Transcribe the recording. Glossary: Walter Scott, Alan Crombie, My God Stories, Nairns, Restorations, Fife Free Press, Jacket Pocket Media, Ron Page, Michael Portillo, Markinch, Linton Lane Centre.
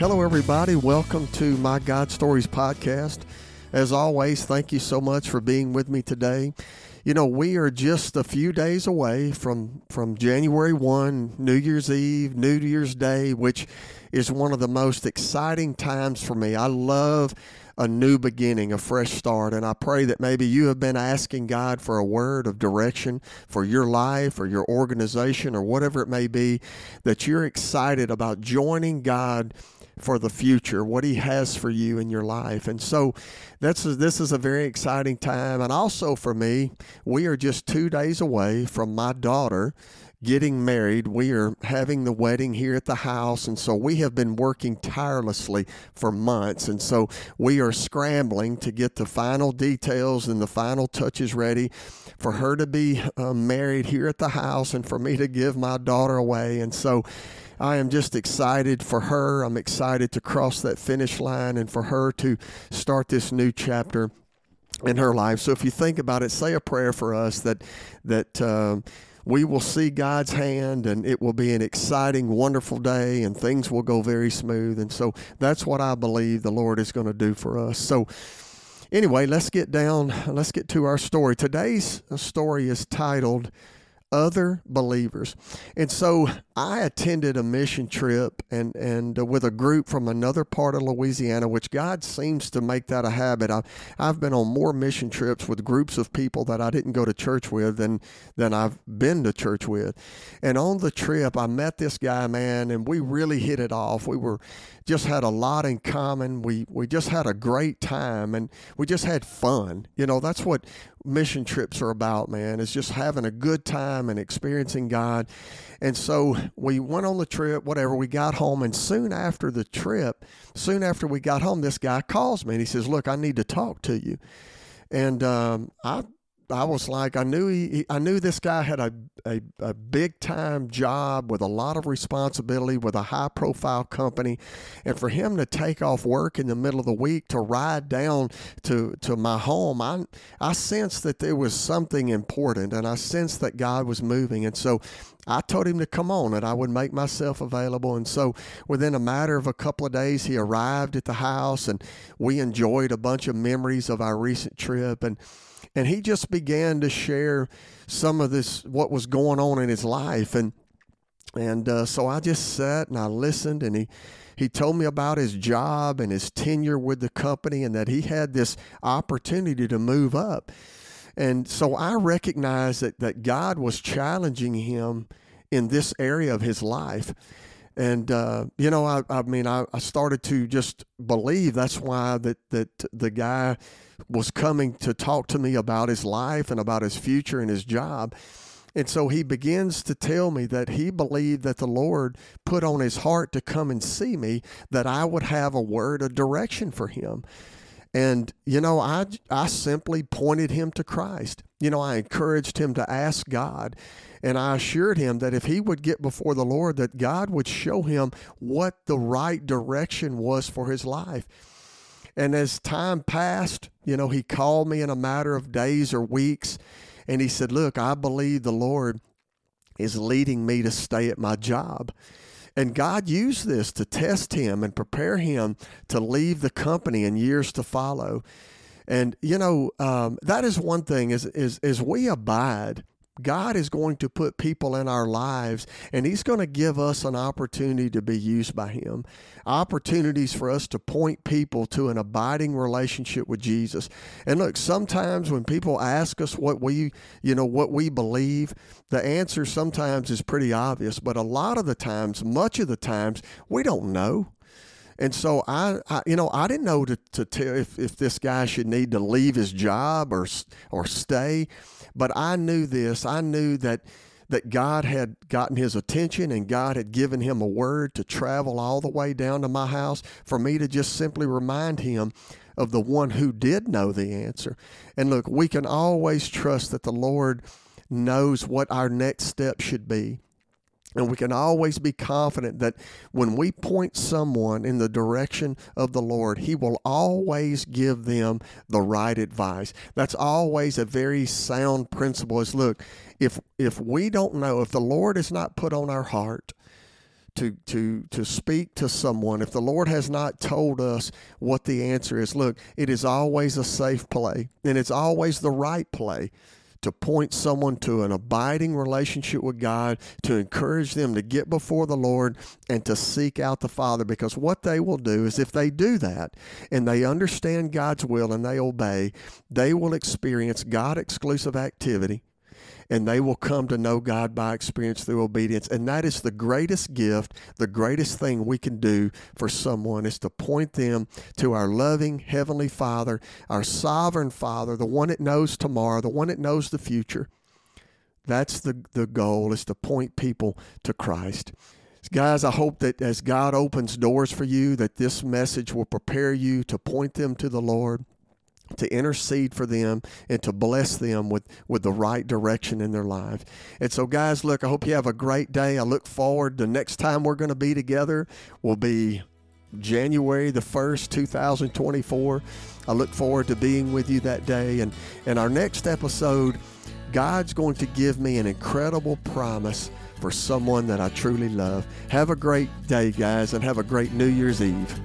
Hello, everybody. Welcome to My God Stories podcast. As always, thank you so much for being with me today. You know, we are just a few days away from January 1, New Year's Eve, New Year's Day, which is one of the most exciting times for me. I love a new beginning, a fresh start, and I pray that maybe you have been asking God for a word of direction for your life or your organization or whatever it may be, that you're excited about joining God for the future, what He has for you in your life. And so this is a very exciting time. And also for me, we are just 2 days away from my daughter getting married. We are having the wedding here at the house. And so we have been working tirelessly for months. And so we are scrambling to get the final details and the final touches ready for her to be married here at the house and for me to give my daughter away. And so I am just excited for her. I'm excited to cross that finish line and for her to start this new chapter in her life. So if you think about it, say a prayer for us that we will see God's hand, and it will be an exciting, wonderful day, and things will go very smooth. And so that's what I believe the Lord is going to do for us. So anyway, let's get to our story. Today's story is titled Other Believers. And so I attended a mission trip and with a group from another part of Louisiana, which God seems to make that a habit. I've been on more mission trips with groups of people that I didn't go to church with than I've been to church with. And on the trip, I met this guy, man, and we really hit it off. We just had a lot in common. We just had a great time, and we just had fun. You know, that's what mission trips are about, man, is just having a good time and experiencing God. And so we went on the trip, whatever, we got home, and soon after we got home, this guy calls me and he says, "Look, I need to talk to you." And I was like, I knew this guy had a big time job with a lot of responsibility with a high profile company. And for him to take off work in the middle of the week to ride down to my home, I sensed that there was something important, and I sensed that God was moving. And so I told him to come on, and I would make myself available. And so within a matter of a couple of days, he arrived at the house, and we enjoyed a bunch of memories of our recent trip. And he just began to share some of this, what was going on in his life. And so I just sat and I listened, and he told me about his job and his tenure with the company, and that he had this opportunity to move up. And so I recognized that God was challenging him in this area of his life. And, you know, I mean, I started to just believe that's why that the guy was coming to talk to me about his life and about his future and his job. And so he begins to tell me that he believed that the Lord put on his heart to come and see me, that I would have a word of direction for him. And, you know, I simply pointed him to Christ. You know, I encouraged him to ask God, and I assured him that if he would get before the Lord, that God would show him what the right direction was for his life. And as time passed, you know, he called me in a matter of days or weeks, and he said, "Look, I believe the Lord is leading me to stay at my job." And God used this to test him and prepare him to leave the company in years to follow. And, you know, that is one thing, is as we abide, God is going to put people in our lives, and He's going to give us an opportunity to be used by Him, opportunities for us to point people to an abiding relationship with Jesus. And look, sometimes when people ask us what we believe, the answer sometimes is pretty obvious, but a lot of the times, much of the times, we don't know. And so I didn't know to tell if this guy should need to leave his job or stay, but I knew this. I knew that God had gotten his attention, and God had given him a word to travel all the way down to my house for me to just simply remind him of the one who did know the answer. And look, we can always trust that the Lord knows what our next step should be. And we can always be confident that when we point someone in the direction of the Lord, He will always give them the right advice. That's always a very sound principle, is look, if we don't know, if the Lord is not put on our heart to speak to someone, if the Lord has not told us what the answer is, look, it is always a safe play, and it's always the right play to point someone to an abiding relationship with God, to encourage them to get before the Lord and to seek out the Father. Because what they will do is, if they do that and they understand God's will and they obey, they will experience God-exclusive activity, and they will come to know God by experience through obedience. And that is the greatest gift, the greatest thing we can do for someone, is to point them to our loving Heavenly Father, our sovereign Father, the one that knows tomorrow, the one that knows the future. That's the goal, is to point people to Christ. Guys, I hope that as God opens doors for you, that this message will prepare you to point them to the Lord, to intercede for them, and to bless them with the right direction in their life. And so, guys, look, I hope you have a great day. I look forward. The next time we're going to be together will be January the 1st, 2024. I look forward to being with you that day. And in our next episode, God's going to give me an incredible promise for someone that I truly love. Have a great day, guys, and have a great New Year's Eve.